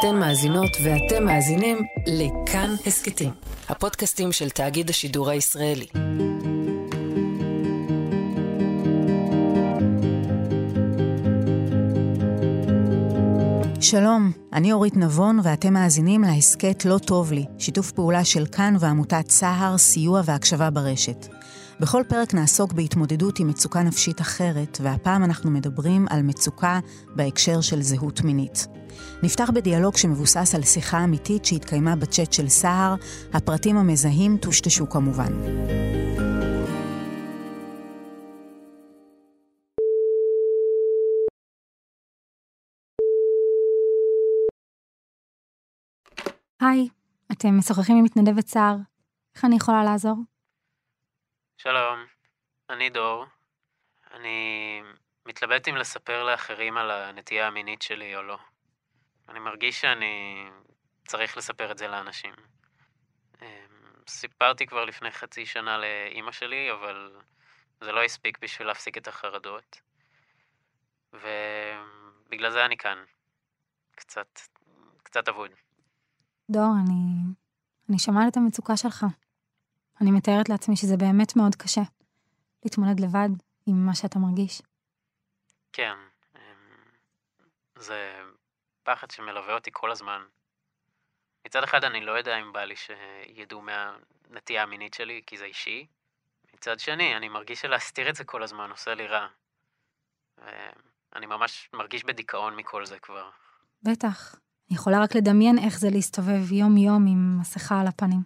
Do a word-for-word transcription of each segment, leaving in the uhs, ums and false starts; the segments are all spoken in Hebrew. אתן מאזינות ואתם מאזינים לכאן הסקטים, הפודקאסטים של תאגיד השידור הישראלי. שלום, אני אורית נבון ואתם מאזינים להסקט לא טוב לי, שיתוף פעולה של כאן ועמותת סהר, סיוע והקשבה ברשת. בכל פרק נעסוק בהתמודדות עם מצוקה נפשית אחרת, והפעם אנחנו מדברים על מצוקה בהקשר של זהות מינית. נפתח בדיאלוג שמבוסס על שיחה אמיתית שהתקיימה בצ'אט של סהר, הפרטים המזהים טושטשו כמובן. היי, אתם משוחחים עם מתנדבת סהר, איך אני יכולה לעזור? שלום, אני דור. אני מתלבט אם לספר לאחרים על הנטייה המינית שלי או לא. אני מרגיש שאני צריך לספר את זה לאנשים. סיפרתי כבר לפני חצי שנה לאמא שלי, אבל זה לא הספיק בשביל להפסיק את החרדות. ובגלל זה אני כאן. קצת, קצת אבוד. דור, אני, אני שמעת את המצוקה שלך. אני מתארת לעצמי שזה באמת מאוד קשה, להתמודד לבד עם מה שאתה מרגיש. כן, זה פחד שמלווה אותי כל הזמן. מצד אחד אני לא יודע אם בא לי שידעו מהנטייה המינית שלי, כי זה אישי. מצד שני, אני מרגיש שלהסתיר את זה כל הזמן עושה לי רע. אני ממש מרגיש בדיכאון מכל זה כבר. בטח, אני יכולה רק לדמיין איך זה להסתובב יום יום עם מסכה על הפנים.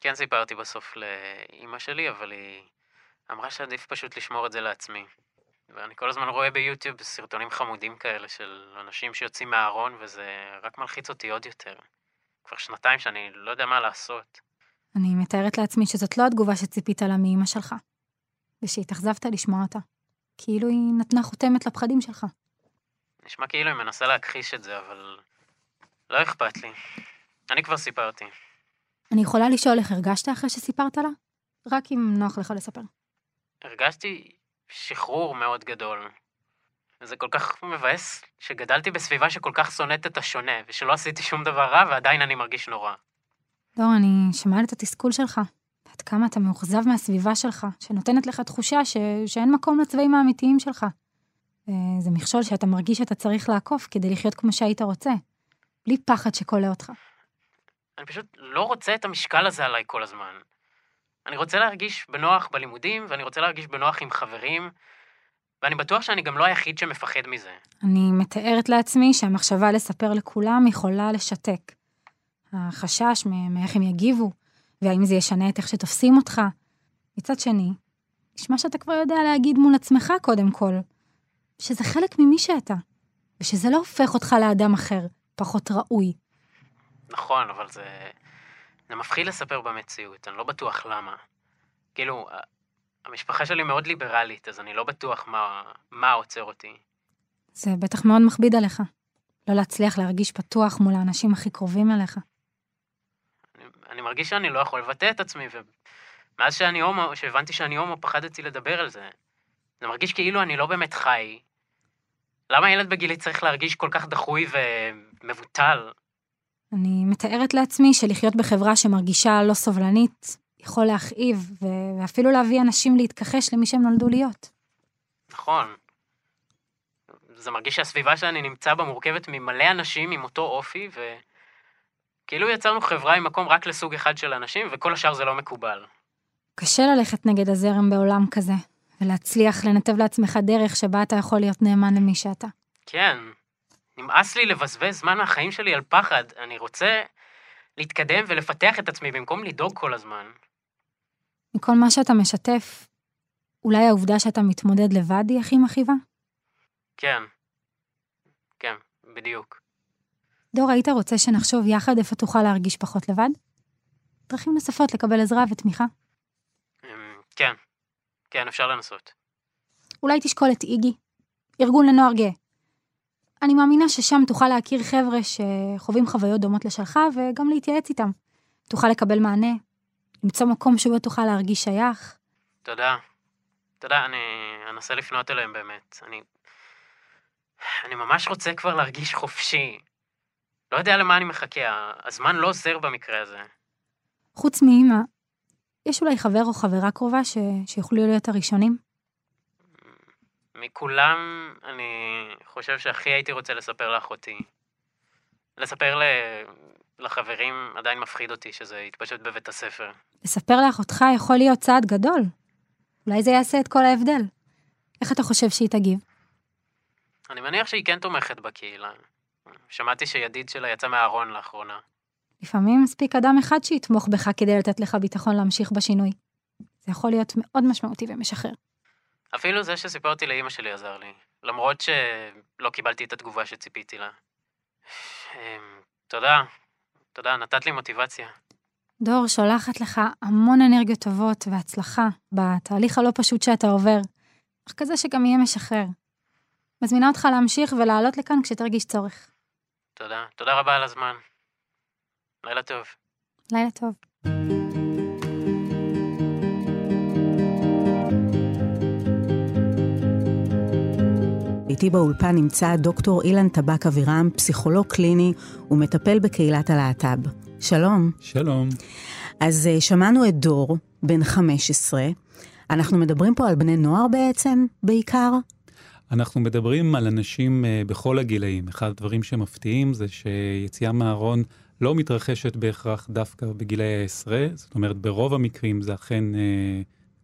כן, סיפרתי בסוף לאמא שלי, אבל היא אמרה שעדיף פשוט לשמור את זה לעצמי. ואני כל הזמן רואה ביוטיוב סרטונים חמודים כאלה של אנשים שיוצאים מהארון, וזה רק מלחיץ אותי עוד יותר. כבר שנתיים שאני לא יודע מה לעשות. אני מתארת לעצמי שזאת לא התגובה שציפית לה מאמא שלך, ושהתאכזבת לשמוע אותה. כאילו היא נתנה חותמת לפחדים שלך. נשמע כאילו היא מנסה להכחיש את זה, אבל לא אכפת לי. אני כבר סיפרתי. אני יכולה לשאול איך הרגשת אחרי שסיפרת לה? רק אם נוח לך לספר. הרגשתי שחרור מאוד גדול. וזה כל כך מבאס שגדלתי בסביבה שכל כך שונאת את השונה, ושלא עשיתי שום דבר רע, ועדיין אני מרגיש נורא. לא, אני שמעת את התסכול שלך. ועד כמה אתה מאוכזב מהסביבה שלך, שנותנת לך תחושה ש... שאין מקום לצבעים האמיתיים שלך. זה מכשול שאתה מרגיש שאתה צריך לעקוף כדי לחיות כמו שהיית רוצה. בלי פחד שקולה אותך. אני פשוט לא רוצה את המשקל הזה עליי כל הזמן. אני רוצה להרגיש בנוח בלימודים, ואני רוצה להרגיש בנוח עם חברים, ואני בטוח שאני גם לא היחיד שמפחד מזה. אני מתארת לעצמי שהמחשבה לספר לכולם יכולה לשתק. החשש מאיך הם יגיבו, והאם זה ישנה את איך שתופסים אותך. מצד שני, נשמע שאתה כבר יודע להגיד מול עצמך קודם כל, שזה חלק ממי שאתה, ושזה לא הופך אותך לאדם אחר, פחות ראוי. נכון, אבל זה... זה מפחיד לספר במציאות, אני לא בטוח למה. כאילו, המשפחה שלי מאוד ליברלית, אז אני לא בטוח מה, מה עוצר אותי. זה בטח מאוד מכביד עליך. לא להצליח להרגיש פתוח מול האנשים הכי קרובים אליך. אני, אני מרגיש שאני לא יכול לבטא את עצמי, ומאז שאני הומו, שהבנתי שאני הומו, פחדתי לדבר על זה. זה מרגיש כאילו אני לא באמת חי. למה ילד בגילי צריך להרגיש כל כך דחוי ומבוטל? אני מתארת לעצמי שלחיות בחברה שמרגישה לא סובלנית, יכול להכאיב, ואפילו להביא אנשים להתכחש למי שהם נולדו להיות. נכון. זה מרגיש שהסביבה שאני נמצא בה מורכבת ממלא אנשים עם אותו אופי, וכאילו יצרנו חברה עם מקום רק לסוג אחד של אנשים, וכל השאר זה לא מקובל. קשה ללכת נגד הזרם בעולם כזה, ולהצליח לנתב לעצמך דרך שבה אתה יכול להיות נאמן למי שאתה. כן. נמאס לי לבזבז זמן החיים שלי על פחד. אני רוצה להתקדם ולפתח את עצמי במקום לדאוג כל הזמן. מכל מה שאתה משתף, אולי העובדה שאתה מתמודד לבד היא הכי מכאיבה? כן. כן, בדיוק. דור, היית רוצה שנחשוב יחד איפה תוכל להרגיש פחות לבד? דרכים נוספות לקבל עזרה ותמיכה? כן. כן, אפשר לנסות. אולי תשקול את איגי, ארגון לנוער גאה. אני מאמינה ששם תוכל להכיר חבר'ה שחווים חוויות דומות לשלך, וגם להתייעץ איתם. תוכל לקבל מענה, למצוא מקום שבו תוכל להרגיש שייך. תודה. תודה, אני אנסה לפנות אליהם באמת. אני, אני ממש רוצה כבר להרגיש חופשי. לא יודע למה אני מחכה, הזמן לא עוזר במקרה הזה. חוץ מאמא, יש אולי חבר או חברה קרובה ש... שיכולו להיות הראשונים? מכולם אני חושב שהכי הייתי רוצה לספר לאחותי. לספר ל... לחברים עדיין מפחיד אותי שזה יתפשט בבית הספר. לספר לאחותך יכול להיות צעד גדול. אולי זה יעשה את כל ההבדל. איך אתה חושב שהיא תגיב? אני מניח שהיא כן תומכת בקהילה. שמעתי שידיד שלה יצא מהארון לאחרונה. לפעמים מספיק אדם אחד שיתמוך בך כדי לתת לך ביטחון להמשיך בשינוי. זה יכול להיות מאוד משמעותי ומשחרר. אפילו זה שסיפרתי לאמא שלי עזר לי, למרות שלא קיבלתי את התגובה שציפיתי לה. תודה, תודה, נתת לי מוטיבציה. דור, שולחת לך המון אנרגיות טובות והצלחה בתהליך הלא פשוט שאתה עובר, אך כזה שגם יהיה משחרר. מזמינה אותך להמשיך ולעלות לכאן כשתרגיש צורך. תודה, תודה רבה על הזמן. לילה טוב. לילה טוב. איתי באולפן נמצא דוקטור אילן טבק אבירם, פסיכולוג קליני ומטפל בקהילת הלהט"ב. שלום. שלום. אז שמענו את דור, בן חמש עשרה. אנחנו מדברים פה על בני נוער בעצם, בעיקר. אנחנו מדברים על אנשים בכל הגילאים. אחד הדברים שמפתיעים זה שיציאה מהארון לא מתרחשת בהכרח דווקא בגילי העשרה, זאת אומרת ברוב המקרים זה אכן אה,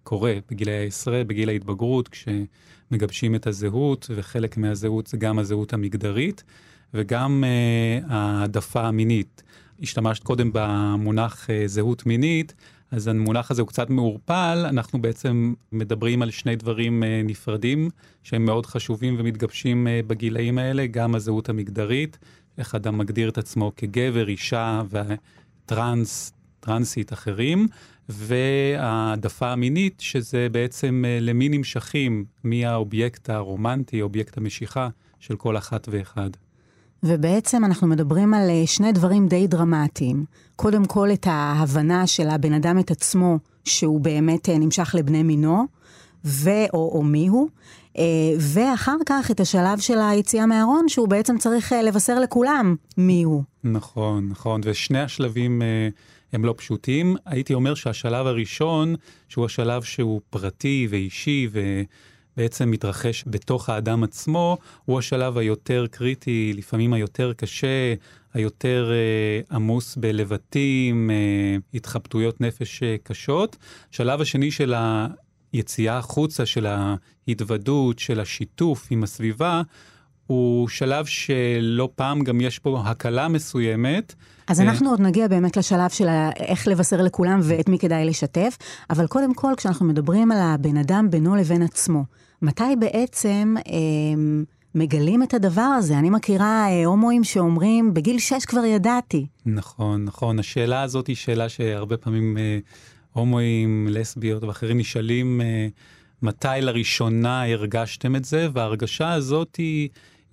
קורה בגילי העשרה, בגיל ההתבגרות, כשמגבשים את הזהות, וחלק מהזהות זה גם הזהות המגדרית, וגם אה, העדפה המינית. השתמשת קודם במונח אה, זהות מינית, אז המונח הזה הוא קצת מעורפל, אנחנו בעצם מדברים על שני דברים אה, נפרדים, שהם מאוד חשובים ומתגבשים אה, בגילאים האלה, גם הזהות המגדרית, איך אדם מגדיר את עצמו כגבר, אישה וטרנס, טרנסית אחרים, והעדפה המינית, שזה בעצם למי נמשכים, מי האובייקט הרומנטי, אובייקט המשיכה של כל אחת ואחד. ובעצם אנחנו מדברים על שני דברים די דרמטיים. קודם כל את ההבנה של הבן אדם את עצמו, שהוא באמת נמשך לבני מינו, ואו או מיהו, ואחר כך את השלב של היציאה מהארון, שהוא בעצם צריך לבשר לכולם מיהו. נכון, נכון, ושני השלבים הם לא פשוטים. הייתי אומר שהשלב הראשון, שהוא השלב שהוא פרטי ואישי, ובעצם מתרחש בתוך האדם עצמו, הוא השלב היותר קריטי, לפעמים היותר קשה, היותר אה, עמוס בלבטים, אה, התחבטויות נפש קשות. שלב השני של ה... יציאה החוצה של ההתוודות, של השיתוף עם הסביבה, הוא שלב שלא פעם גם יש פה הקלה מסוימת. אז אנחנו עוד נגיע באמת לשלב של איך לבשר לכולם ואת מי כדאי לשתף, אבל קודם כל כשאנחנו מדברים על הבן אדם בינו לבין עצמו, מתי בעצם הם, מגלים את הדבר הזה? אני מכירה הומואים שאומרים, בגיל שש כבר ידעתי. נכון, נכון. השאלה הזאת היא שאלה שהרבה פעמים... הומואים, לסביות ואחרים נשאלים מתי לראשונה הרגשתם את זה, וההרגשה הזאת היא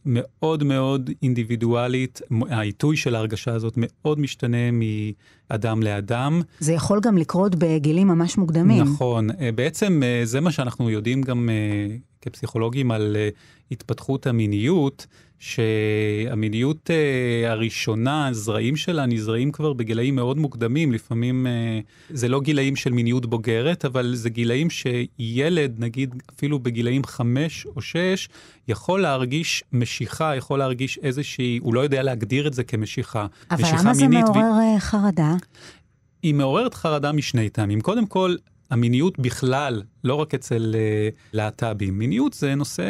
מאוד מאוד אינדיבידואלית, העיתוי של ההרגשה הזאת מאוד משתנה מאדם לאדם. זה יכול גם לקרות בגילים ממש מוקדמים. נכון, בעצם זה מה שאנחנו יודעים גם כפסיכולוגים על התפתחות המיניות, שהמיניות הראשונה, הזרעים שלה נזרעים כבר בגילאים מאוד מוקדמים, לפעמים זה לא גילאים של מיניות בוגרת, אבל זה גילאים שילד, נגיד אפילו בגילאים חמש או שש, יכול להרגיש משיכה, יכול להרגיש איזושהי, הוא לא יודע להגדיר את זה כמשיכה. אבל למה זה מעורר ו... חרדה? היא מעוררת חרדה משני טעמים. קודם כל, המיניות בכלל, לא רק אצל להט"בים. מיניות זה נושא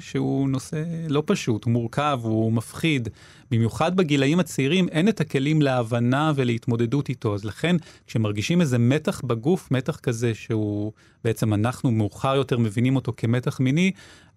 שהוא נושא לא פשוט, הוא מורכב, הוא מפחיד. במיוחד בגילאים הצעירים אין את הכלים להבנה ולהתמודדות איתו. אז לכן, כשמרגישים איזה מתח בגוף, מתח כזה שהוא בעצם אנחנו מאוחר יותר מבינים אותו כמתח מיני,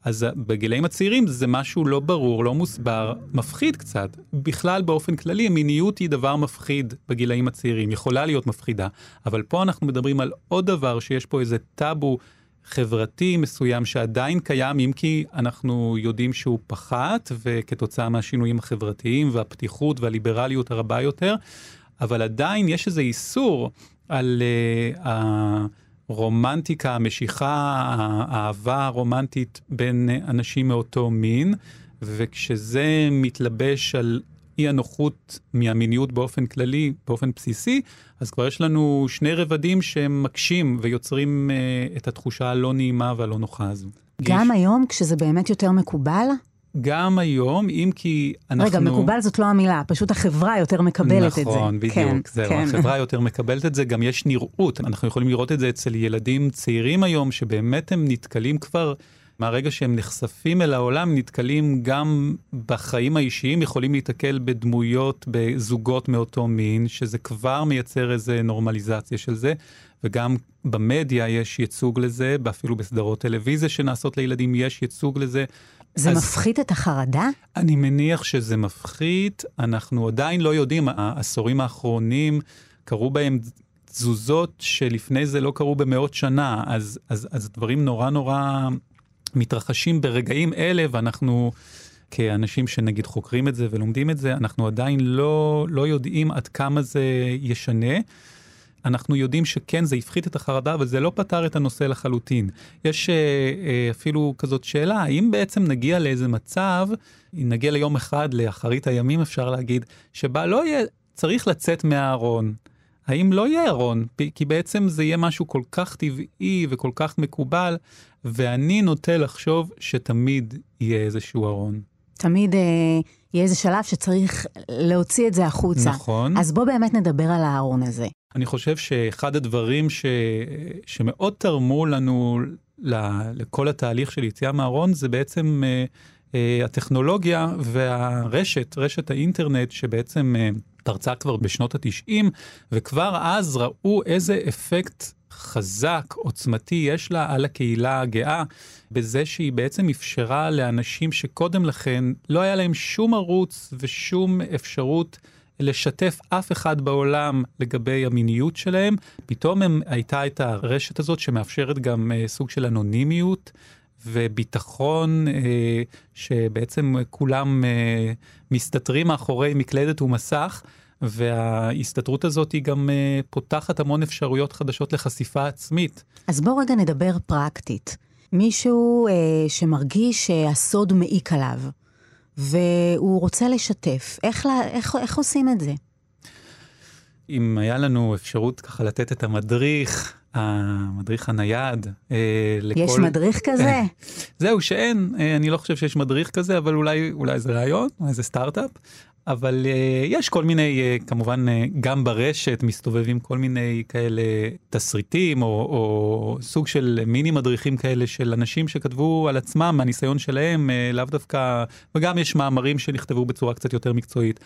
אז בגילאים הצעירים זה משהו לא ברור, לא מוסבר, מפחיד קצת. בכלל באופן כללי, המיניות היא דבר מפחיד בגילאים הצעירים, יכולה להיות מפחידה. אבל פה אנחנו מדברים על עוד דבר שיש פה איזה טאבו חברתי מסוים שעדיין קיים, אם כי אנחנו יודעים שהוא פחת, וכתוצאה מהשינויים החברתיים והפתיחות והליברליות הרבה יותר, אבל עדיין יש איזה איסור על uh, ה... רומנטיקה, המשיכה, האהבה הרומנטית בין אנשים מאותו מין, וכשזה מתלבש על אי הנוחות מהמיניות באופן כללי, באופן בסיסי, אז כבר יש לנו שני רבדים שהם מקשים ויוצרים אה, את התחושה הלא נעימה והלא נוחה הזו. גם גיש. היום, כשזה באמת יותר מקובל? גם היום, אם כי אנחנו... רגע, מקובל זאת לא המילה, פשוט החברה יותר מקבלת נכון, את זה. נכון, בדיוק, כן, זהו. כן. החברה יותר מקבלת את זה, גם יש נראות. אנחנו יכולים לראות את זה אצל ילדים צעירים היום, שבאמת הם נתקלים כבר... מהרגע שהם נחשפים אל העולם, נתקלים גם בחיים האישיים, יכולים להתקל בדמויות, בזוגות מאותו מין, שזה כבר מייצר איזה נורמליזציה של זה, וגם במדיה יש ייצוג לזה, ואפילו בסדרות טלוויזיה שנעשות לילדים יש ייצוג לזה. זה אז... מפחית את החרדה? אני מניח שזה מפחית, אנחנו עדיין לא יודעים, העשורים האחרונים קרו בהם תזוזות שלפני זה לא קרו במאות שנה, אז, אז, אז דברים נורא נורא... מתרחשים ברגעים אלה, ואנחנו כאנשים שנגיד חוקרים את זה ולומדים את זה, אנחנו עדיין לא, לא יודעים עד כמה זה ישנה. אנחנו יודעים שכן, זה יפחית את החרדה, אבל זה לא פתר את הנושא לחלוטין. יש אפילו כזאת שאלה, האם בעצם נגיע לאיזה מצב, אם נגיע ליום אחד, לאחרית הימים אפשר להגיד, שבה לא יהיה, צריך לצאת מהארון. האם לא יהיה ארון? כי בעצם זה יהיה משהו כל כך טבעי וכל כך מקובל, ואני נוטה לחשוב שתמיד יהיה איזשהו ארון. תמיד אה, יהיה איזה שלב שצריך להוציא את זה החוצה. נכון. אז בוא באמת נדבר על הארון הזה. אני חושב שאחד הדברים ש... שמאוד תרמו לנו ל... לכל התהליך של יציאה מהארון, זה בעצם אה, אה, הטכנולוגיה והרשת, רשת האינטרנט, שבעצם... אה, תרצה כבר בשנות התשעים, וכבר אז ראו איזה אפקט חזק, עוצמתי יש לה על הקהילה הגאה, בזה שהיא בעצם אפשרה לאנשים שקודם לכן לא היה להם שום ערוץ ושום אפשרות לשתף אף אחד בעולם לגבי המיניות שלהם. פתאום הם, הייתה את הרשת הזאת שמאפשרת גם אה, סוג של אנונימיות, וביטחון אה, שבעצם כולם אה, מסתתרים מאחורי מקלדת ומסך, וההסתתרות הזאת היא גם אה, פותחת המון אפשרויות חדשות לחשיפה עצמית. אז בואו רגע נדבר פרקטית. מישהו אה, שמרגיש שהסוד מעיק עליו, והוא רוצה לשתף, איך, לה, איך, איך עושים את זה? אם היה לנו אפשרות ככה לתת את המדריך, המדריך הנייד. יש מדריך כזה? זהו, שאין. אני לא חושב שיש מדריך כזה, אבל אולי, אולי זה רעיון, אולי זה סטארט-אפ. אבל יש כל מיני, כמובן, גם ברשת מסתובבים כל מיני כאלה תסריטים, או, או סוג של מיני מדריכים כאלה של אנשים שכתבו על עצמם, מהניסיון שלהם, לאו דווקא, וגם יש מאמרים שנכתבו בצורה קצת יותר מקצועית.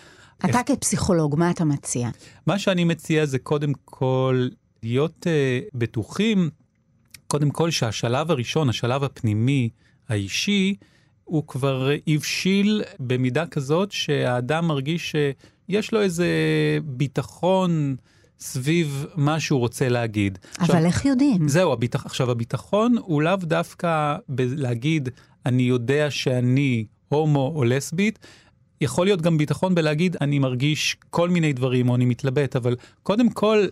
אתה כפסיכולוג, מה אתה מציע? מה שאני מציע זה קודם כל... להיות uh, בטוחים, קודם כל שהשלב הראשון, השלב הפנימי האישי, הוא כבר הבשיל במידה כזאת שהאדם מרגיש שיש לו איזה ביטחון סביב מה שהוא רוצה להגיד. אבל עכשיו, איך יודעים? זהו, הביטח, עכשיו הביטחון הוא לאו דווקא ב- להגיד, אני יודע שאני הומו או לסבית, יכול להיות גם ביטחון בלהגיד, אני מרגיש כל מיני דברים או אני מתלבט, אבל קודם כל,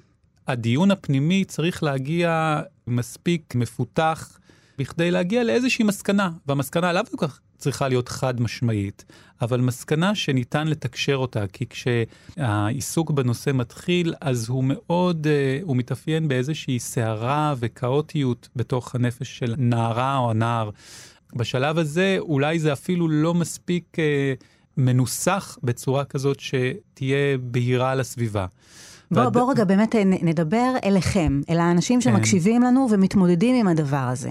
הדיון הפנימי צריך להגיע מספיק מפותח, בכדי להגיע לאיזושהי מסקנה, והמסקנה לאו דווקא צריכה להיות חד משמעית, אבל מסקנה שניתן לתקשר אותה, כי כשהעיסוק בנושא מתחיל, אז הוא מאוד, הוא מתאפיין באיזושהי סערה וקאוטיות בתוך הנפש של נערה או הנער. בשלב הזה אולי זה אפילו לא מספיק מנוסח בצורה כזאת שתהיה בהירה לסביבה. בואו בוא רגע באמת נדבר אליכם, אל האנשים שמקשיבים לנו ומתמודדים עם הדבר הזה.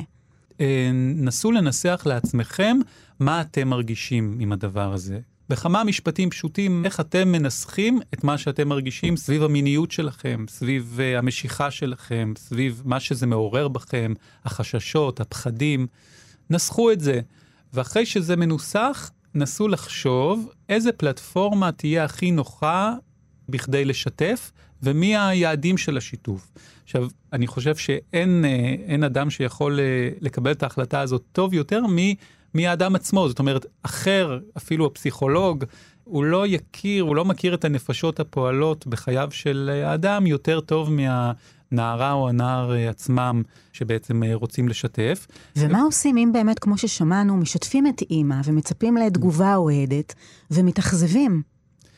נסו לנסח לעצמכם מה אתם מרגישים עם הדבר הזה. בכמה משפטים פשוטים, איך אתם מנסחים את מה שאתם מרגישים סביב המיניות שלכם, סביב המשיכה שלכם, סביב מה שזה מעורר בכם, החששות, הפחדים. נסחו את זה, ואחרי שזה מנוסח, נסו לחשוב איזה פלטפורמה תהיה הכי נוחה בכדי לשתף, ומי היעדים של השיתוף. עכשיו, אני חושב שאין אין אדם שיכול לקבל את ההחלטה הזאת טוב יותר מ, מי האדם עצמו. זאת אומרת, אחר, אפילו הפסיכולוג, הוא לא יכיר, הוא לא מכיר את הנפשות הפועלות בחייו של האדם יותר טוב מהנערה או הנער עצמם שבעצם רוצים לשתף. ומה עושים אם באמת, כמו ששמענו, משתפים את אימא ומצפים לתגובה אוהדת ומתאכזבים?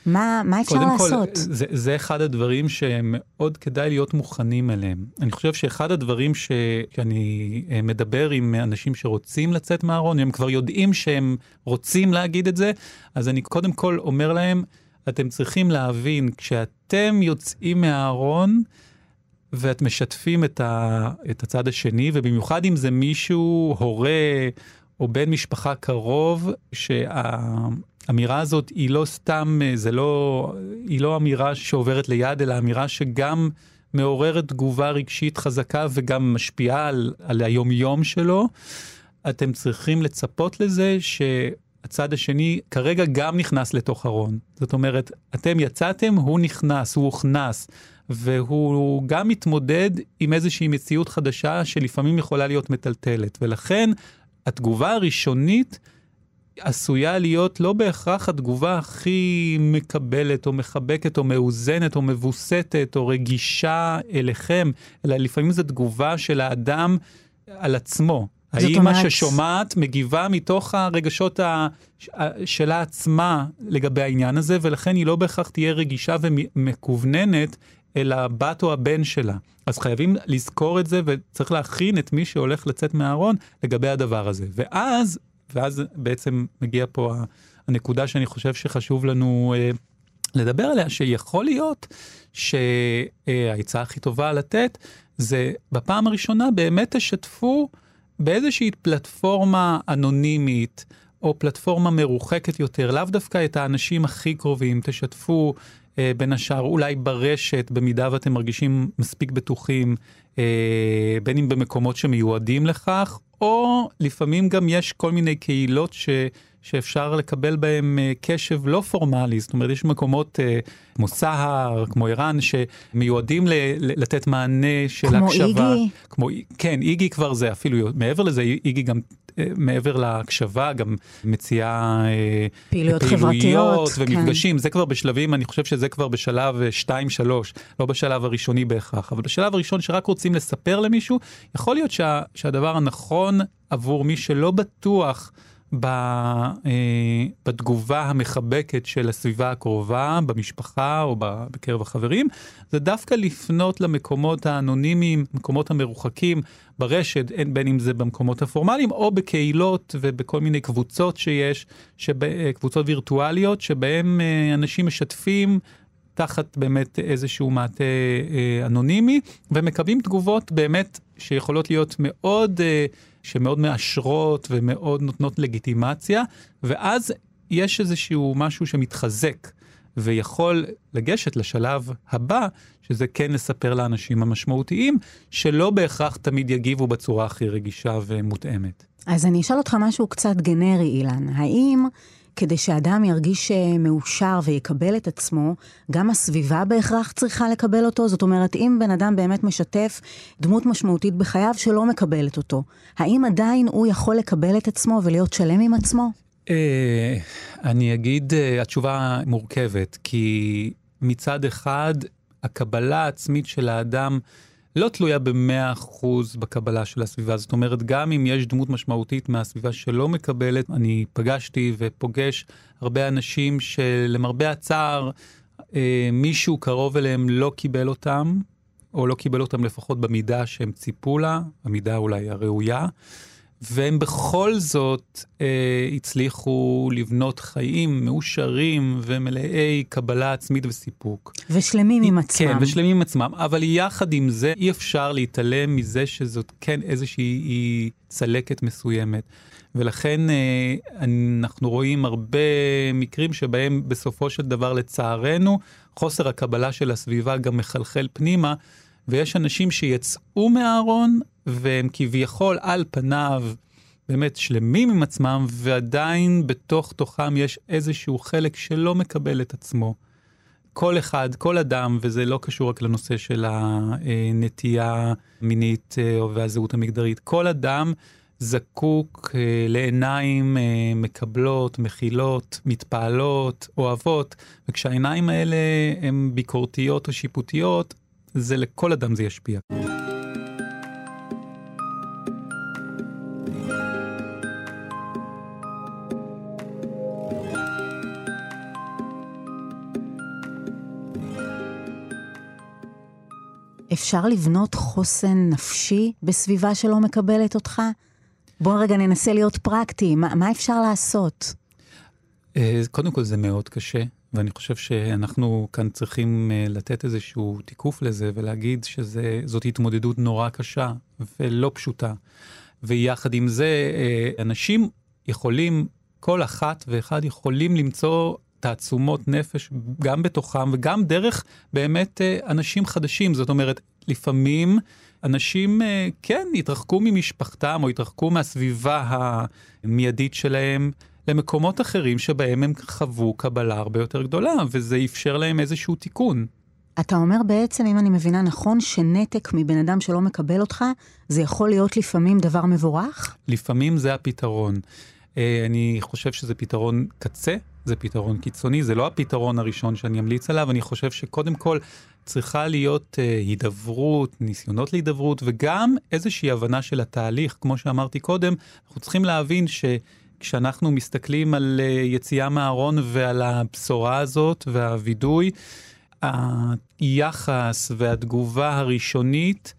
מה, מה אפשר לעשות? קודם כל, זה, זה אחד הדברים שמאוד כדאי להיות מוכנים אליהם. אני חושב שאחד הדברים שאני מדבר עם אנשים שרוצים לצאת מהארון, הם כבר יודעים שהם רוצים להגיד את זה, אז אני קודם כל אומר להם, אתם צריכים להבין, כשאתם יוצאים מהארון, ואת משתפים את, ה, את הצד השני, ובמיוחד אם זה מישהו, הורה או בן משפחה קרוב, שהאמירה הזאת היא לא סתם, זה לא, היא לא אמירה שעוברת ליד, אלא אמירה שגם מעוררת תגובה רגשית חזקה, וגם משפיעה על, על היום-יום שלו, אתם צריכים לצפות לזה ש... הצד השני כרגע גם נכנס לתוך ארון. זאת אומרת, אתם יצאתם, הוא נכנס, הוא הוכנס, והוא גם מתמודד עם איזושהי מציאות חדשה שלפעמים יכולה להיות מטלטלת. ולכן התגובה הראשונית עשויה להיות לא בהכרח התגובה הכי מקבלת או מחבקת או מאוזנת או מבוסתת או רגישה אליכם, אלא לפעמים זו תגובה של האדם על עצמו. האמא ששומעת מגיבה מתוך הרגשות ה... שלה עצמה לגבי העניין הזה, ולכן היא לא בהכרח תהיה רגישה ומקווננת אל הבת או הבן שלה. אז חייבים לזכור את זה, וצריך להכין את מי שהולך לצאת מהארון לגבי הדבר הזה. ואז, ואז בעצם מגיע פה הנקודה שאני חושב שחשוב לנו לדבר עליה, שיכול להיות שההצעה הכי טובה לתת, זה בפעם הראשונה באמת תשתפו באיזושהי פלטפורמה אנונימית, או פלטפורמה מרוחקת יותר, לאו דווקא את האנשים הכי קרובים, תשתפו אה, בין השאר, אולי ברשת, במידה ואתם מרגישים מספיק בטוחים, אה, בין אם במקומות שמיועדים לכך, או לפעמים גם יש כל מיני קהילות ש, שאפשר לקבל בהם אה, קשב לא פורמלי, זאת אומרת, יש מקומות אה, כמו סהר, כמו איראן, שמיועדים ל, ל, לתת מענה של כמו הקשבה. איגי. כמו איגי? כן, איגי כבר זה, אפילו מעבר לזה, איגי גם... מעבר להקשבה, גם מציעה פעילויות, פעילויות ומפגשים, כן. זה כבר בשלבים, אני חושב שזה כבר בשלב שתיים שלוש, לא בשלב הראשוני בהכרח, אבל בשלב הראשון שרק רוצים לספר למישהו, יכול להיות שה, שהדבר הנכון עבור מי שלא בטוח ב, בתגובה המחבקת של הסביבה הקרובה, במשפחה או בקרב החברים, זה דווקא לפנות למקומות האנונימיים, מקומות המרוחקים, ברשת, בין אם זה במקומות הפורמליים, או בקהילות ובכל מיני קבוצות שיש, שבה, קבוצות וירטואליות, שבהם אנשים משתפים תחת באמת איזשהו מעטה אנונימי, ומקבלים תגובות באמת שיכולות להיות מאוד, שמאוד מאשרות ומאוד נותנות לגיטימציה, ואז יש איזשהו משהו שמתחזק, ויכול לגשת לשלב הבא, שזה כן לספר לאנשים המשמעותיים, שלא בהכרח תמיד יגיבו בצורה הכי רגישה ומותאמת. אז אני אשאל אותך משהו קצת גנרי, אילן. האם כדי שאדם ירגיש מאושר ויקבל את עצמו, גם הסביבה בהכרח צריכה לקבל אותו? זאת אומרת, אם בן אדם באמת משתף דמות משמעותית בחייו שלא מקבלת אותו, האם עדיין הוא יכול לקבל את עצמו ולהיות שלם עם עצמו? אני אגיד, התשובה מורכבת, כי מצד אחד, הקבלה העצמית של האדם לא תלויה ב-מאה אחוז בקבלה של הסביבה. זאת אומרת, גם אם יש דמות משמעותית מהסביבה שלא מקבלת, אני פגשתי ופוגש הרבה אנשים שלמרבה הצער, מישהו קרוב אליהם לא קיבל אותם, או לא קיבל אותם לפחות במידה שהם ציפו לה, המידה אולי הראויה, והם בכל זאת אה, הצליחו לבנות חיים מאושרים ומלאי קבלה עצמית וסיפוק. ושלמים עם עצמם. כן, ושלמים עם עצמם. אבל יחד עם זה אי אפשר להתעלם מזה שזאת כן איזושהי צלקת מסוימת. ולכן אה, אנחנו רואים הרבה מקרים שבהם בסופו של דבר לצערנו, חוסר הקבלה של הסביבה גם מחלחל פנימה, ויש אנשים שיצאו מהארון, והם כביכול על פניו באמת שלמים עם עצמם, ועדיין בתוך תוכם יש איזשהו חלק שלא מקבל את עצמו. כל אחד, כל אדם, וזה לא קשור רק לנושא של הנטייה מינית והזהות המגדרית, כל אדם זקוק לעיניים מקבלות, מכילות, מתפעלות, אוהבות, וכשהעיניים האלה הן ביקורתיות או שיפוטיות, זה לכל אדם זה ישפיע. אפשר לבנות חוסן נפשי בסביבה שלא מקבלת אותך? בוא רגע ננסה להיות פרקטי, מה, מה אפשר לעשות? קודם כל זה מאוד קשה, ואני חושב שאנחנו כאן צריכים לתת איזשהו תיקוף לזה, ולהגיד שזאת התמודדות נורא קשה ולא פשוטה. ויחד עם זה, אנשים יכולים, כל אחת ואחד יכולים למצוא תעצומות נפש גם בתוכם, וגם דרך באמת אנשים חדשים. זאת אומרת, לפעמים אנשים כן יתרחקו ממשפחתם, או יתרחקו מהסביבה המיידית שלהם, למקומות אחרים שבהם הם חוו קבלה הרבה יותר גדולה, וזה אפשר להם איזשהו תיקון. אתה אומר בעצם, אם אני מבינה נכון, שנתק מבן אדם שלא מקבל אותך, זה יכול להיות לפעמים דבר מבורך? לפעמים זה הפתרון. אני חושב שזה פתרון קצה, זה פתרון קיצוני, זה לא הפתרון הראשון שאני אמליץ עליו, אני חושב שקודם כל צריכה להיות הידברות, ניסיונות להידברות, וגם איזושהי הבנה של התהליך, כמו שאמרתי קודם, אנחנו צריכים להבין ש... כשאנחנו מסתכלים על יציאה מהארון ועל הבשורה הזאת והווידוי, היחס והתגובה הראשונית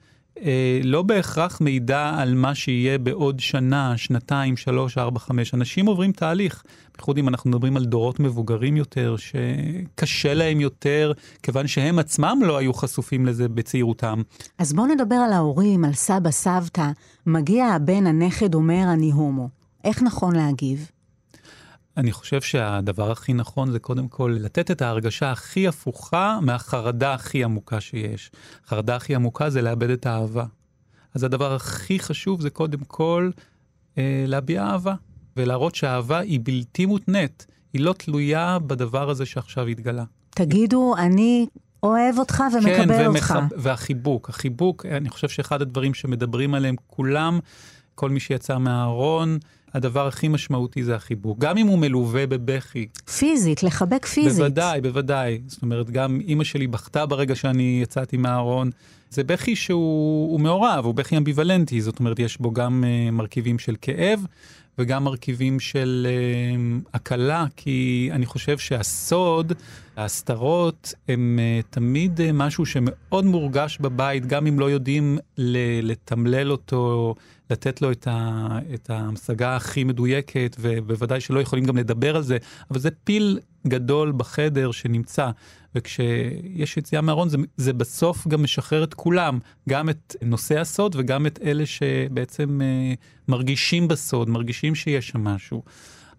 לא בהכרח מידע על מה שיהיה בעוד שנה, שנתיים, שלוש, ארבע, חמש. אנשים עוברים תהליך. בייחוד אם אנחנו מדברים על דורות מבוגרים יותר, שקשה להם יותר, כיוון שהם עצמם לא היו חשופים לזה בצעירותם. אז בואו נדבר על ההורים, על סבא, סבתא. מגיע הבן, הנכד אומר, אני הומו. איך נכון להגיב? אני חושב שהדבר הכי נכון זה קודם כל לתת את ההרגשה הכי הפוכה מהחרדה הכי עמוקה שיש. החרדה הכי עמוקה זה לאבד את האהבה. אז הדבר הכי חשוב זה קודם כל אה, להביע אהבה, ולהראות שהאהבה היא בלתי מותנית, היא לא תלויה בדבר הזה שעכשיו התגלה. תגידו, אני... אוהב אותך ומקבל כן, אותך. ומח... והחיבוק, החיבוק, אני חושב שאחד הדברים שמדברים עליהם כולם, כל מי שיצא מהארון, הדבר הכי משמעותי זה החיבוק. גם אם הוא מלווה בבכי. פיזית, לחבק פיזית. בוודאי, בוודאי. זאת אומרת, גם אמא שלי בכתה ברגע שאני יצאתי מהארון. זה בכי שהוא מעורב, הוא בכי אמביוולנטי. זאת אומרת, יש בו גם uh, מרכיבים של כאב, וגם מרכיבים של uh, הקלה, כי אני חושב שהסוד, ההסתרות, הם uh, תמיד uh, משהו שמאוד מורגש בבית, גם אם לא יודעים ל- לתמלל אותו, לתת לו את, ה- את ההמשגה הכי מדויקת, ובוודאי שלא יכולים גם לדבר על זה, אבל זה פיל גדול בחדר שנמצא, וכשיש יציאה מהארון, זה, זה בסוף גם משחרר את כולם, גם את נושא הסוד, וגם את אלה שבעצם uh, מרגישים בסוד, מרגישים שיש שם משהו.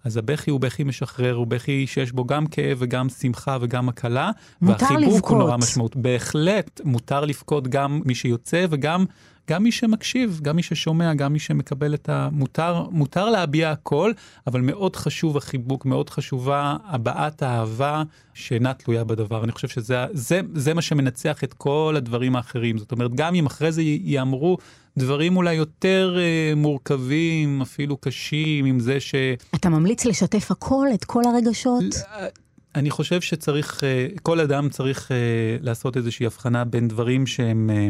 אז הבכי הוא בכי משחרר, הוא בכי שיש בו גם כאב וגם שמחה וגם הקלה, והחיבוק הוא נורא משמעות. בהחלט מותר לבכות גם מי שיוצא וגם גם מי שמקשיב, גם מי ששומע, גם מי שמקבל את המותר, מותר להביע הכל, אבל מאוד חשוב החיבוק, מאוד חשובה הבעת האהבה שאינה תלויה בדבר. אני חושב שזה זה, זה מה שמנצח את כל הדברים האחרים. זאת אומרת, גם אם אחרי זה יאמרו דברים אולי יותר אה, מורכבים, אפילו קשים, עם זה ש... אתה ממליץ לשתף הכל, את כל הרגשות? ל... אני חושב שצריך, אה, כל אדם צריך אה, לעשות איזושהי הבחנה בין דברים שהם... אה,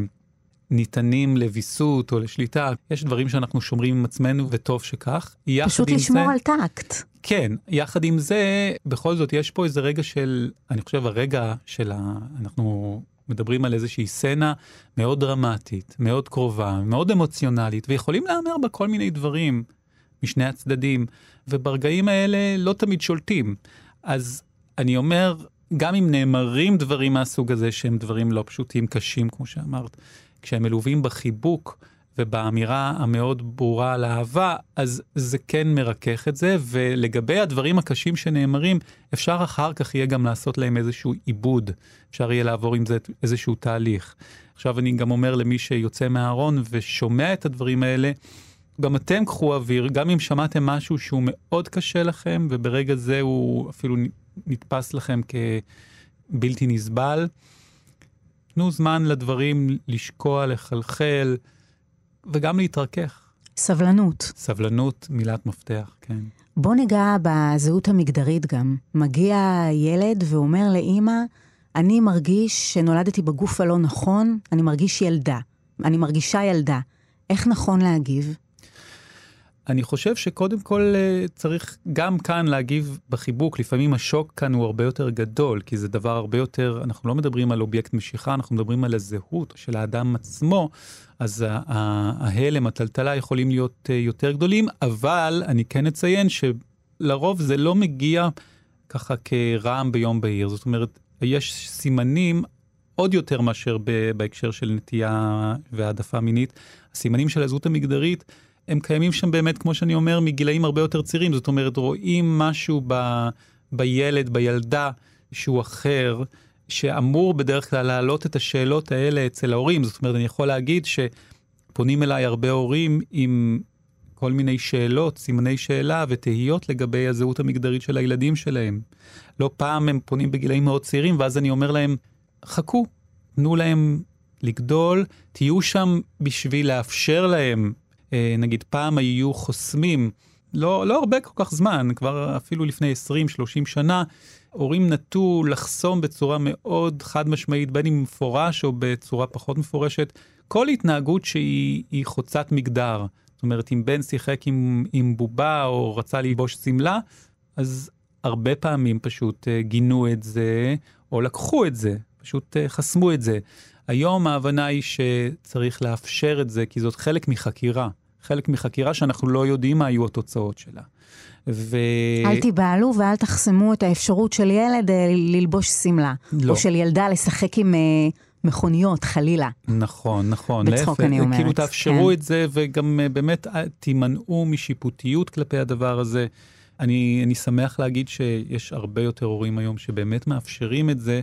ניתנים לביסות או לשליטה. יש דברים שאנחנו שומרים עם עצמנו, וטוב שכך. פשוט לשמור זה, על טקט. כן, יחד עם זה, בכל זאת, יש פה איזה רגע של, אני חושב, הרגע של, ה, אנחנו מדברים על איזושהי סצנה מאוד דרמטית, מאוד קרובה, מאוד אמוציונלית, ויכולים לאמר בה כל מיני דברים משני הצדדים, וברגעים האלה לא תמיד שולטים. אז אני אומר, גם אם נאמרים דברים מהסוג הזה, שהם דברים לא פשוטים, קשים, כמו שאמרת, כשהם מלווים בחיבוק ובאמירה המאוד ברורה על אהבה, אז זה כן מרכך את זה, ולגבי הדברים הקשים שנאמרים, אפשר אחר כך יהיה גם לעשות להם איזשהו עיבוד, אפשר יהיה לעבור עם זה איזשהו תהליך. עכשיו אני גם אומר למי שיוצא מהארון ושומע את הדברים האלה, גם אתם קחו אוויר, גם אם שמעתם משהו שהוא מאוד קשה לכם, וברגע זה הוא אפילו נתפס לכם כבלתי נסבל, תנו זמן לדברים לשקוע, לחלחל, וגם להתרכך. סבלנות. סבלנות, מילת מפתח, כן. בוא ניגע בזהות המגדרית גם. מגיע ילד ואומר לאמא, אני מרגיש שנולדתי בגוף הלא נכון, אני מרגיש ילדה. אני מרגישה ילדה. איך נכון להגיב? אני חושב שקודם כל צריך גם כאן להגיב בחיבוק, לפעמים השוק כאן הוא הרבה יותר גדול, כי זה דבר הרבה יותר, אנחנו לא מדברים על אובייקט משיכה, אנחנו מדברים על הזהות של האדם עצמו, אז ההלם, הטלטלה יכולים להיות יותר גדולים, אבל אני כן אציין שלרוב זה לא מגיע ככה כרעם ביום בהיר, זאת אומרת, יש סימנים עוד יותר מאשר בהקשר של נטייה והעדפה מינית, הסימנים של הזהות המגדרית, הם קיימים שם באמת, כמו שאני אומר, מגילאים הרבה יותר צעירים. זאת אומרת, רואים משהו ב, בילד, בילדה, שהוא אחר, שאמור בדרך כלל להעלות את השאלות האלה אצל ההורים. זאת אומרת, אני יכול להגיד שפונים אליי הרבה הורים עם כל מיני שאלות, סימני שאלה ותהיות לגבי הזהות המגדרית של הילדים שלהם. לא פעם הם פונים בגילאים מאוד צעירים, ואז אני אומר להם, חכו, תנו להם לגדול, תהיו שם בשביל לאפשר להם, נגיד פעם היו חוסמים, לא, לא הרבה כל כך זמן, כבר אפילו לפני עשרים שלושים שנה, הורים נטו לחסום בצורה מאוד חד משמעית, בין אם מפורש או בצורה פחות מפורשת, כל התנהגות שהיא חוצת מגדר. זאת אומרת, אם בן שיחק עם, עם בובה או רצה ללבוש סמלה, אז הרבה פעמים פשוט גינו את זה, או לקחו את זה, פשוט חסמו את זה. היום ההבנה היא שצריך לאפשר את זה, כי זאת חלק מחקירה. חלק מחקירה שאנחנו לא יודעים מה היו התוצאות שלה. ו... אל תיבעלו ואל תחסמו את האפשרות של ילד ללבוש סמלה. לא. או של ילדה לשחק עם מכוניות, חלילה. נכון, נכון. בצחוק להפת, אני אומרת. כאילו תאפשרו כן. את זה, וגם באמת תימנעו משיפוטיות כלפי הדבר הזה. אני, אני שמח להגיד שיש הרבה יותר הורים היום שבאמת מאפשרים את זה,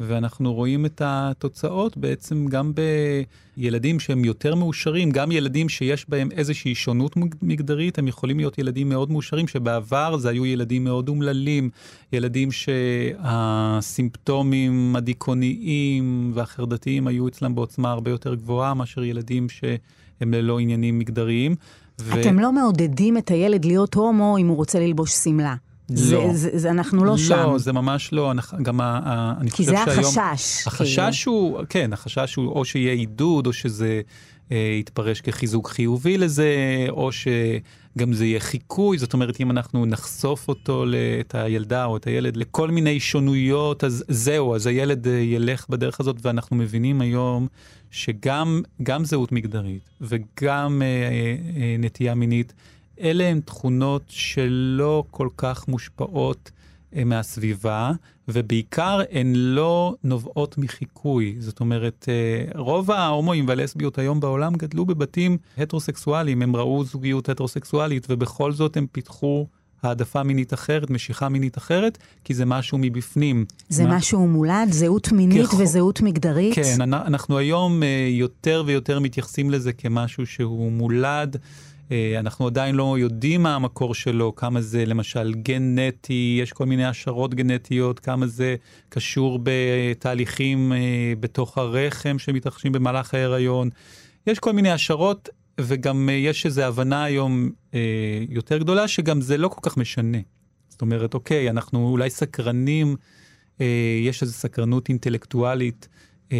ואנחנו רואים את התוצאות בעצם גם בילדים שהם יותר מאושרים, גם ילדים שיש בהם איזושהי שונות מגדרית, הם יכולים להיות ילדים מאוד מאושרים, שבעבר זה היו ילדים מאוד אומללים, ילדים שהסימפטומים הדיכוניים והחרדתיים היו אצלם בעוצמה הרבה יותר גבוהה, מאשר ילדים שהם ללא עניינים מגדריים. ו... אתם לא מעודדים את הילד להיות הומו אם הוא רוצה ללבוש סמלה. זה, זה, זה, אנחנו לא, לא שם. לא, זה ממש לא. גם ה, ה, אני כי זה שהיום, החשש. החשש כאילו. הוא, כן, החשש הוא או שיהיה עידוד, או שזה אה, יתפרש כחיזוק חיובי לזה, או שגם זה יהיה חיקוי. זאת אומרת, אם אנחנו נחשוף אותו, את הילדה או את הילד, לכל מיני שונויות, אז זהו, אז הילד ילך בדרך הזאת, ואנחנו מבינים היום שגם גם זהות מגדרית וגם אה, אה, נטייה מינית, אלה הן תכונות שלא כל כך מושפעות מהסביבה, ובעיקר הן לא נובעות מחיקוי. זאת אומרת, רוב ההומואים והלסביות היום בעולם גדלו בבתים הטרוסקסואליים, הם ראו זוגיות הטרוסקסואלית, ובכל זאת הם פיתחו העדפה מינית אחרת, משיכה מינית אחרת, כי זה משהו מבפנים. זה מה... משהו מולד, זהות מינית כח... וזהות מגדרית? כן, אנחנו היום יותר ויותר מתייחסים לזה כמשהו שהוא מולד, אנחנו עדיין לא יודעים מה המקור שלו, כמה זה למשל גנטי, יש כל מיני השערות גנטיות, כמה זה קשור בתהליכים בתוך הרחם שמתרחשים במהלך ההיריון. יש כל מיני השערות, וגם יש איזו הבנה היום יותר גדולה, שגם זה לא כל כך משנה. זאת אומרת, אוקיי, אנחנו אולי סקרנים, יש איזו סקרנות אינטלקטואלית,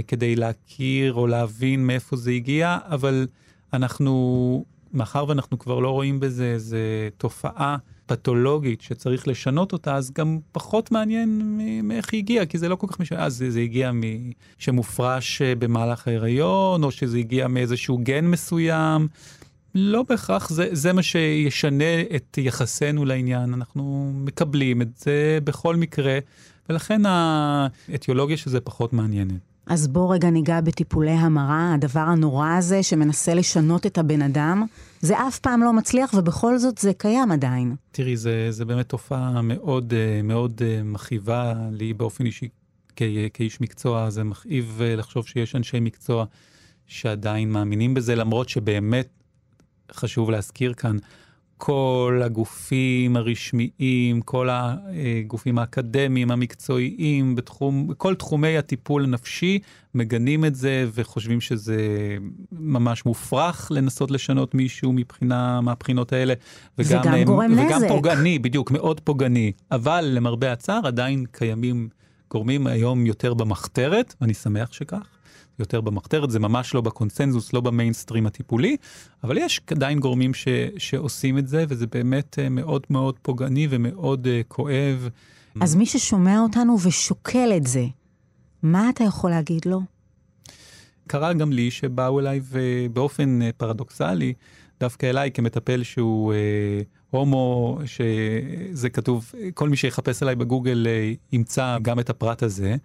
כדי להכיר או להבין מאיפה זה הגיע, אבל אנחנו... מאחר ואנחנו כבר לא רואים בזה איזו תופעה פתולוגית שצריך לשנות אותה, אז גם פחות מעניין מאיך היא הגיעה, כי זה לא כל כך משנה. אז זה הגיע שמופרש במהלך ההיריון, או שזה הגיע מאיזשהו גן מסוים. לא בהכרח, זה, זה מה שישנה את יחסנו לעניין. אנחנו מקבלים את זה בכל מקרה, ולכן האתיולוגיה שזה פחות מעניינת. אז בוא רגע ניגע בטיפולי המרה, הדבר הנורא הזה שמנסה לשנות את הבן אדם, זה אף פעם לא מצליח ובכל זאת זה קיים עדיין. תראי, זה, זה באמת תופעה מאוד, מאוד מכאיבה לי באופן אישי כ, כאיש מקצוע, זה מכאיב לחשוב שיש אנשי מקצוע שעדיין מאמינים בזה, למרות שבאמת חשוב להזכיר כאן, כל הגופים הרשמיים, כל הגופים האקדמיים, המקצועיים, בתחום, כל תחומי הטיפול הנפשי, מגנים את זה וחושבים שזה ממש מופרך לנסות לשנות מישהו מבחינה, מהבחינות האלה. וגם, וגם גורם וגם נזק. וגם פוגעני, בדיוק, מאוד פוגעני. אבל למרבה הצער עדיין קיימים גורמים היום יותר במחתרת, ואני שמח שכך, יותר במחתרת, זה ממש לא בקונסנזוס, לא במיינסטרים הטיפולי, אבל יש עדיין גורמים ש, שעושים את זה, וזה באמת מאוד מאוד פוגעני ומאוד uh, כואב. אז מי ששומע אותנו ושוקל את זה, מה אתה יכול להגיד לו? קרה גם לי שבאו אליי, ובאופן פרדוקסלי, דווקא אליי כמטפל שהוא אה, הומו, שזה כתוב, כל מי שיחפש אליי בגוגל אה, ימצא גם את הפרט הזה.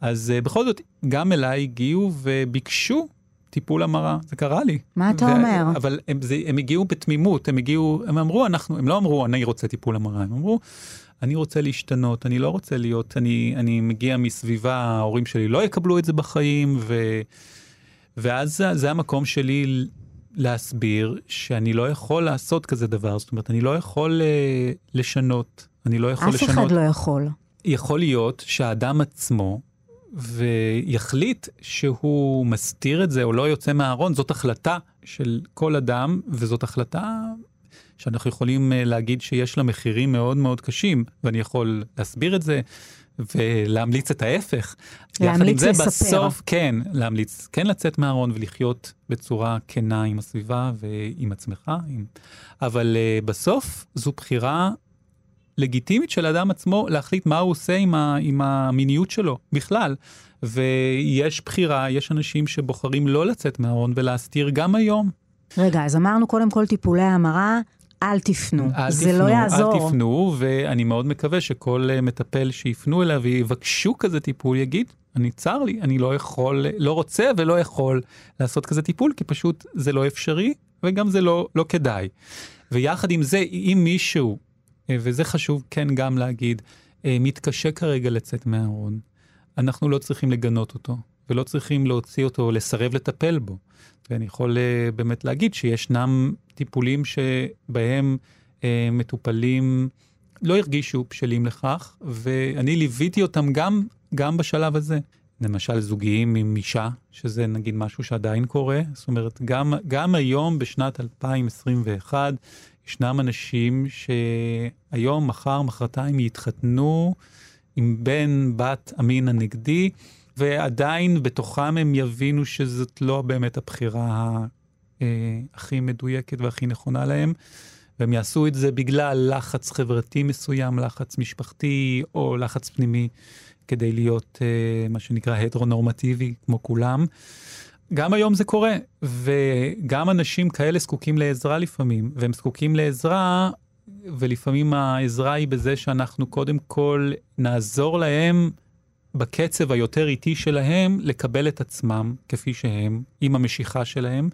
אז אה, בכל זאת, גם אליי הגיעו וביקשו טיפול המרה. זה קרה לי. מה אתה ו- אומר? אבל הם, זה, הם הגיעו בתמימות, הם הגיעו, הם אמרו, אנחנו, הם לא אמרו, אני רוצה טיפול המרה, הם אמרו, אני רוצה להשתנות, אני לא רוצה להיות, אני, אני מגיע מסביבה, ההורים שלי לא יקבלו את זה בחיים, ו, ואז זה, זה המקום שלי להסביר שאני לא יכול לעשות כזה דבר, זאת אומרת, אני לא יכול אה, לשנות, אני לא יכול אף לשנות. אף אחד לא יכול. יכול להיות שהאדם עצמו, ויחליט שהוא מסתיר את זה, או לא יוצא מהארון, זאת החלטה של כל אדם, וזאת החלטה שאנחנו יכולים להגיד שיש לה מחירים מאוד מאוד קשים, ואני יכול להסביר את זה, ולהמליץ את ההפך. להמליץ לספר. בסוף, כן, להמליץ, כן לצאת מהארון ולחיות בצורה כנה עם הסביבה ועם עצמך. עם... אבל uh, בסוף זו בחירה לגיטימית של האדם עצמו להחליט מה הוא עושה עם, ה... עם המיניות שלו בכלל. ויש בחירה, יש אנשים שבוחרים לא לצאת מהארון ולהסתיר גם היום. רגע, אז אמרנו קודם כל טיפולי המרה, אל תפנו, אל זה תפנו, לא יעזור. אל תפנו, ואני מאוד מקווה שכל מטפל שיפנו אליו ויבקשו כזה טיפול, יגיד, אני צר לי, אני לא יכול, לא רוצה ולא יכול לעשות כזה טיפול, כי פשוט זה לא אפשרי, וגם זה לא, לא כדאי. ויחד עם זה, אם מישהו, וזה חשוב כן גם להגיד, מתקשה כרגע לצאת מהארון, אנחנו לא צריכים לגנות אותו, ולא צריכים להוציא אותו, לסרב לטפל בו. ואני יכול uh, באמת להגיד שישנם טיפולים שבהם uh, מטופלים לא הרגישו בשלים לכך, ואני ליוויתי אותם גם, גם בשלב הזה. למשל זוגיים עם אישה, שזה נגיד משהו שעדיין קורה, זאת אומרת גם, גם היום בשנת אלפיים עשרים ואחת, ישנם אנשים שהיום, מחר, מחרתיים יתחתנו עם בן, בת, אמין הנגדי, ועדיין בתוכם הם יבינו שזאת לא באמת הבחירה אה, הכי מדויקת והכי נכונה להם, והם יעשו את זה בגלל לחץ חברתי מסוים, לחץ משפחתי או לחץ פנימי, כדי להיות אה, מה שנקרא הטרונורמטיבי כמו כולם. גם היום זה קורה, וגם אנשים כאלה זקוקים לעזרה לפעמים, והם זקוקים לעזרה, ולפעמים העזרה היא בזה שאנחנו קודם כל נעזור להם, בקצב היותר איטי שלהם, לקבל את עצמם כפי שהם, עם המשיכה שלהם,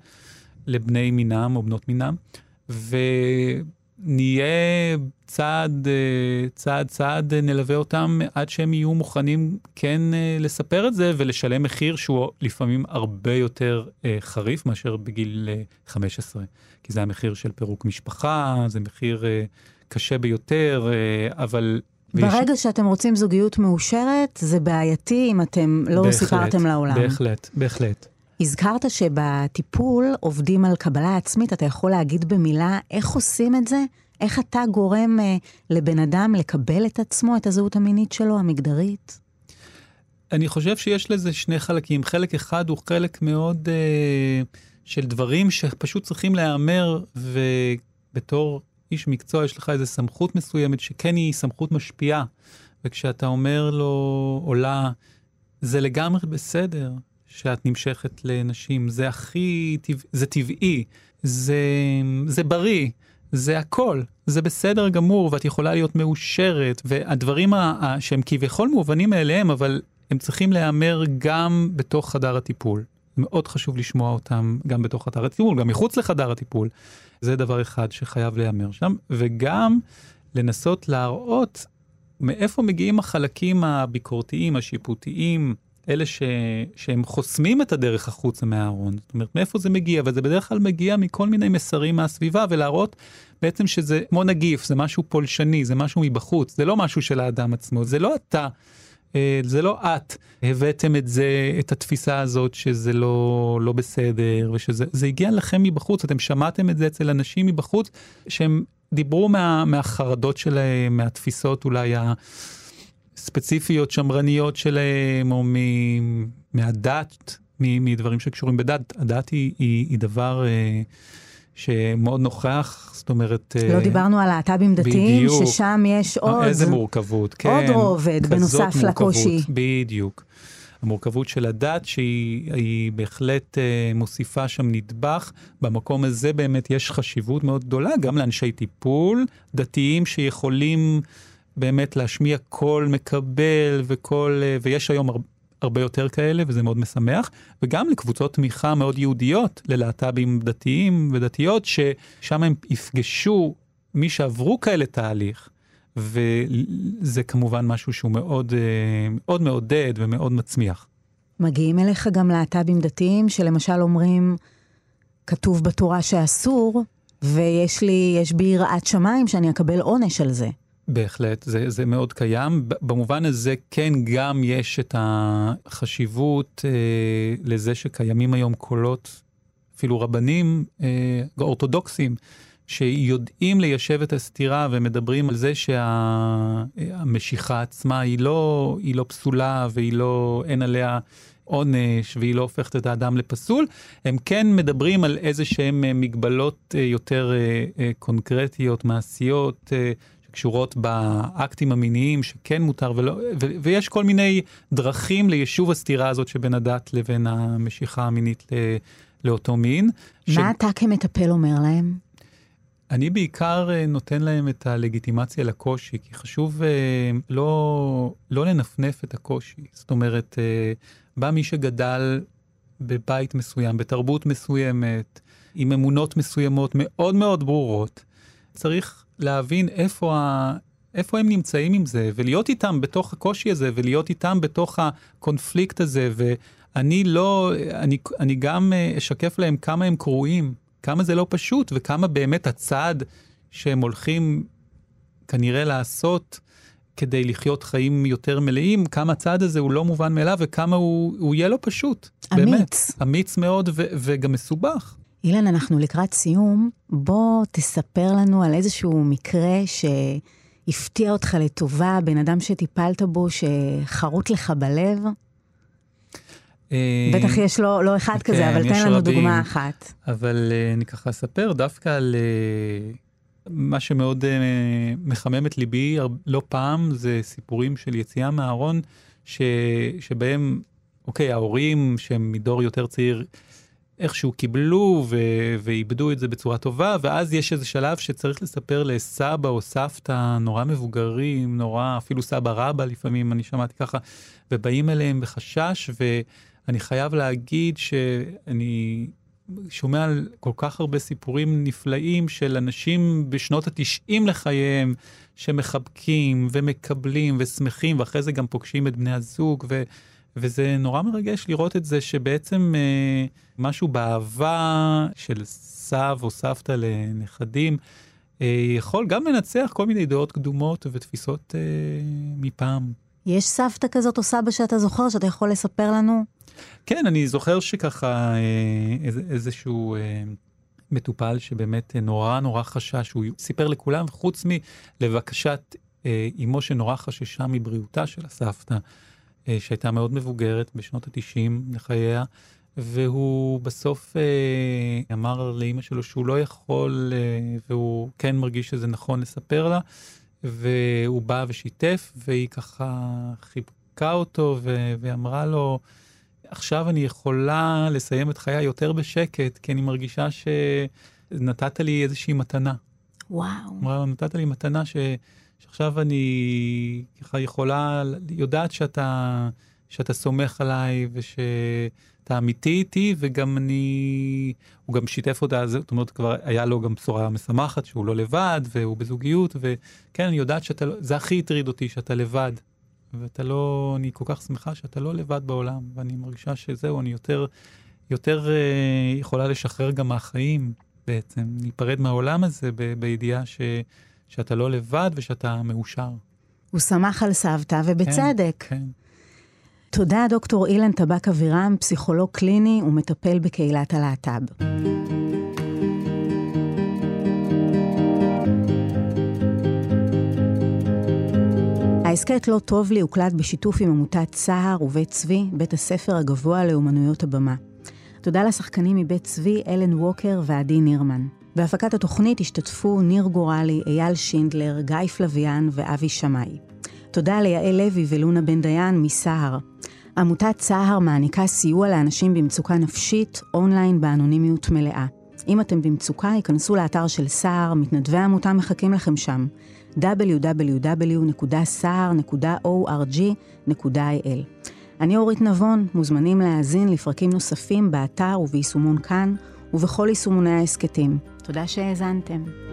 לבני מינם או בנות מינם, ונהיה צעד, צעד, צעד נלווה אותם עד שהם יהיו מוכנים כן לספר את זה, ולשלם מחיר שהוא לפעמים הרבה יותר חריף מאשר בגיל חמש עשרה. כי זה המחיר של פירוק משפחה, זה מחיר קשה ביותר, אבל... ברגע שאתם רוצים זוגיות מאושרת, זה בעייתי אם אתם לא סיפרתם לעולם. בהחלט, בהחלט. הזכרת שבטיפול עובדים על קבלה עצמית, אתה יכול להגיד במילה איך עושים את זה? איך אתה גורם לבן אדם לקבל את עצמו, את הזהות המינית שלו, המגדרית? אני חושב שיש לזה שני חלקים. חלק אחד הוא חלק מאוד של דברים שפשוט צריכים להיאמר, ובתור איש מקצוע, יש לך איזו סמכות מסוימת, שכן היא סמכות משפיעה, וכשאתה אומר לו, עולה, זה לגמרי בסדר, שאת נמשכת לנשים, זה הכי, זה טבעי, זה, זה בריא, זה הכל, זה בסדר גמור, ואת יכולה להיות מאושרת, והדברים ה- שהם כביכול מובנים מאליהם, אבל הם צריכים להיאמר גם בתוך חדר הטיפול. מאוד חשוב לשמוע אותם גם בתוך חדר הטיפול, גם מחוץ לחדר הטיפול. זה דבר אחד שחייב להיאמר שם, וגם לנסות להראות מאיפה מגיעים החלקים הביקורתיים, השיפוטיים, אלה ש... שהם חוסמים את הדרך החוצה מהארון. זאת אומרת, מאיפה זה מגיע? וזה בדרך כלל מגיע מכל מיני מסרים מהסביבה, ולהראות בעצם שזה כמו נגיף, זה משהו פולשני, זה משהו מבחוץ, זה לא משהו של האדם עצמו, זה לא אתה. זה לא את, הבאתם את זה, את התפיסה הזאת שזה לא, לא בסדר, ושזה, זה הגיע לכם מבחוץ, אתם שמעתם את זה אצל אנשים מבחוץ, שהם דיברו מה, מהחרדות שלהם, מהתפיסות אולי ספציפיות שמרניות שלהם, או מהדת, מדברים שקשורים בדת. הדת היא, היא, היא דבר שמאוד נוכח, זאת אומרת... לא דיברנו על להט"בים דתיים, ששם יש עוד... איזה מורכבות, כן. עוד רובד, בנוסף לקושי. בדיוק. המורכבות של הדת, שהיא בהחלט מוסיפה שם נדבך. במקום הזה באמת יש חשיבות מאוד גדולה, גם לאנשי טיפול דתיים שיכולים באמת להשמיע כל מקבל וכל, ויש היום הרבה יותר כאלה, וזה מאוד משמח, וגם לקבוצות תמיכה מאוד יהודיות, ללהט"בים דתיים ודתיות, ששם הם יפגשו מי שעברו כאלה תהליך, וזה כמובן משהו שהוא מאוד, מאוד מעודד ומאוד מצמיח. מגיעים אליך גם להט"בים דתיים, שלמשל אומרים, כתוב בתורה שאסור, ויש לי, יש בי יראת שמיים שאני אקבל עונש על זה. בהחלט, זה, זה מאוד קיים. במובן הזה כן גם יש את החשיבות אה, לזה שקיימים היום קולות, אפילו רבנים אה, אורתודוקסים, שיודעים ליישב את הסתירה ומדברים על זה שהמשיכה עצמה היא לא, היא לא פסולה והיא לא, אין עליה עונש והיא לא הופכת את האדם לפסול. הם כן מדברים על איזה שהם מגבלות יותר קונקרטיות, מעשיות, קשורות באקטים המיניים שכן מותר ולא, ו- ויש כל מיני דרכים ליישוב הסתירה הזאת שבין הדת לבין המשיכה המינית ל- לאותו מין. מה ש... אתה כמטפל אומר להם? אני בעיקר נותן להם את הלגיטימציה לקושי, כי חשוב לא, לא לנפנף את הקושי. זאת אומרת, בא מי שגדל בבית מסוים, בתרבות מסוימת, עם אמונות מסוימות מאוד מאוד ברורות, צריך להבין איפה, ה... איפה הם נמצאים עם זה, ולהיות איתם בתוך הקושי הזה, ולהיות איתם בתוך הקונפליקט הזה, ואני לא, אני, אני גם אשקף להם כמה הם קרועים, כמה זה לא פשוט, וכמה באמת הצעד שהם הולכים כנראה לעשות, כדי לחיות חיים יותר מלאים, כמה הצעד הזה הוא לא מובן מאליו, וכמה הוא, הוא יהיה לו פשוט. אמיץ. באמת, אמיץ מאוד ו... וגם מסובך. אילן, אנחנו לקראת סיום, בוא תספר לנו על איזשהו מקרה שהפתיע אותך לטובה, בן אדם שטיפלת בו, שחרוט לך בלב. בטח יש לו, לא אחד כזה, אבל תן לנו דוגמה אחת. אבל אני ככה אספר דווקא על מה שמאוד מחמם את ליבי, לא פעם זה סיפורים של יציאה מהארון, שבהם, אוקיי, ההורים שהם מדור יותר צעיר, איכשהו קיבלו ו- ואיבדו את זה בצורה טובה, ואז יש איזה שלב שצריך לספר לסבא או סבתא, נורא מבוגרים, נורא, אפילו סבא רבא לפעמים, אני שמעתי ככה, ובאים אליהם בחשש, ואני חייב להגיד שאני שומע על כל כך הרבה סיפורים נפלאים של אנשים בשנות התשעים לחייהם, שמחבקים ומקבלים ושמחים, ואחרי זה גם פוגשים את בני הזוג, ו... וזה נורא מרגש לראות את זה שבעצם אה, משהו באהבה של סב או סבתא לנכדים, אה, יכול גם לנצח כל מיני דעות קדומות ותפיסות אה, מפעם. יש סבתא כזאת או סבא שאתה זוכר, שאתה יכול לספר לנו? כן, אני זוכר שככה אה, איז, איזשהו... אה, מטופל שבאמת נורא נורא חשש, הוא סיפר לכולם, חוץ מלבקשת אה, אמו שנורא חששה מבריאותה של הסבתא, שהייתה מאוד מבוגרת בשנות ה-התשעים לחייה, והוא בסוף אה, אמר לאמא שלו שהוא לא יכול, אה, והוא כן מרגיש שזה נכון לספר לה, והוא בא ושיתף, והיא ככה חיבקה אותו, ו- ואמרה לו, עכשיו אני יכולה לסיים את חייה יותר בשקט, כי אני מרגישה שנתת לי איזושהי מתנה. וואו. אמרה, נתת לי מתנה ש... שעכשיו אני יכולה, יודעת שאתה, שאתה סומך עליי ושאתה אמיתי איתי, וגם אני, הוא גם שיתף אותה, זאת אומרת, כבר היה לו גם בשורה משמחת שהוא לא לבד, והוא בזוגיות, וכן, אני יודעת שאתה, זה הכי הטריד אותי, שאתה לבד, ואתה לא, אני כל כך שמחה שאתה לא לבד בעולם, ואני מרגישה שזהו, אני יותר, יותר יכולה לשחרר גם מהחיים בעצם, להיפרד מהעולם הזה ב, בידיעה ש... שאתה לא לבד ושאתה מאושר. הוא שמח על סבתא, ובצדק. כן, כן. תודה, דוקטור אילן טבק אבירם, פסיכולוג קליני ומטפל בקהילת הלהט"ב. ההסכת לא טוב לי הוקלט בשיתוף עם עמותת סהר ובית צבי, בית הספר הגבוה לאומנויות הבמה. תודה לשחקנים מבית צבי, אלן ווקר ועדי נירמן. בהפקת התוכנית השתתפו ניר גורלי, אייל שינדלר, גיא פלויאן ואבי שמאי. תודה ליעל לוי ולונה בן דיין מסהר. עמותת סהר מעניקה סיוע לאנשים במצוקה נפשית, אונליין באנונימיות מלאה. אם אתם במצוקה, ייכנסו לאתר של סהר, מתנדבי העמותה מחכים לכם שם. דאבליו דאבליו דאבליו נקודה סהר נקודה או אר ג'י נקודה איי אל. אני אורית נבון, מוזמנים להאזין לפרקים נוספים באתר וביישומון כאן ובכל יישומוני העסקתים. תודה שהאזנתם.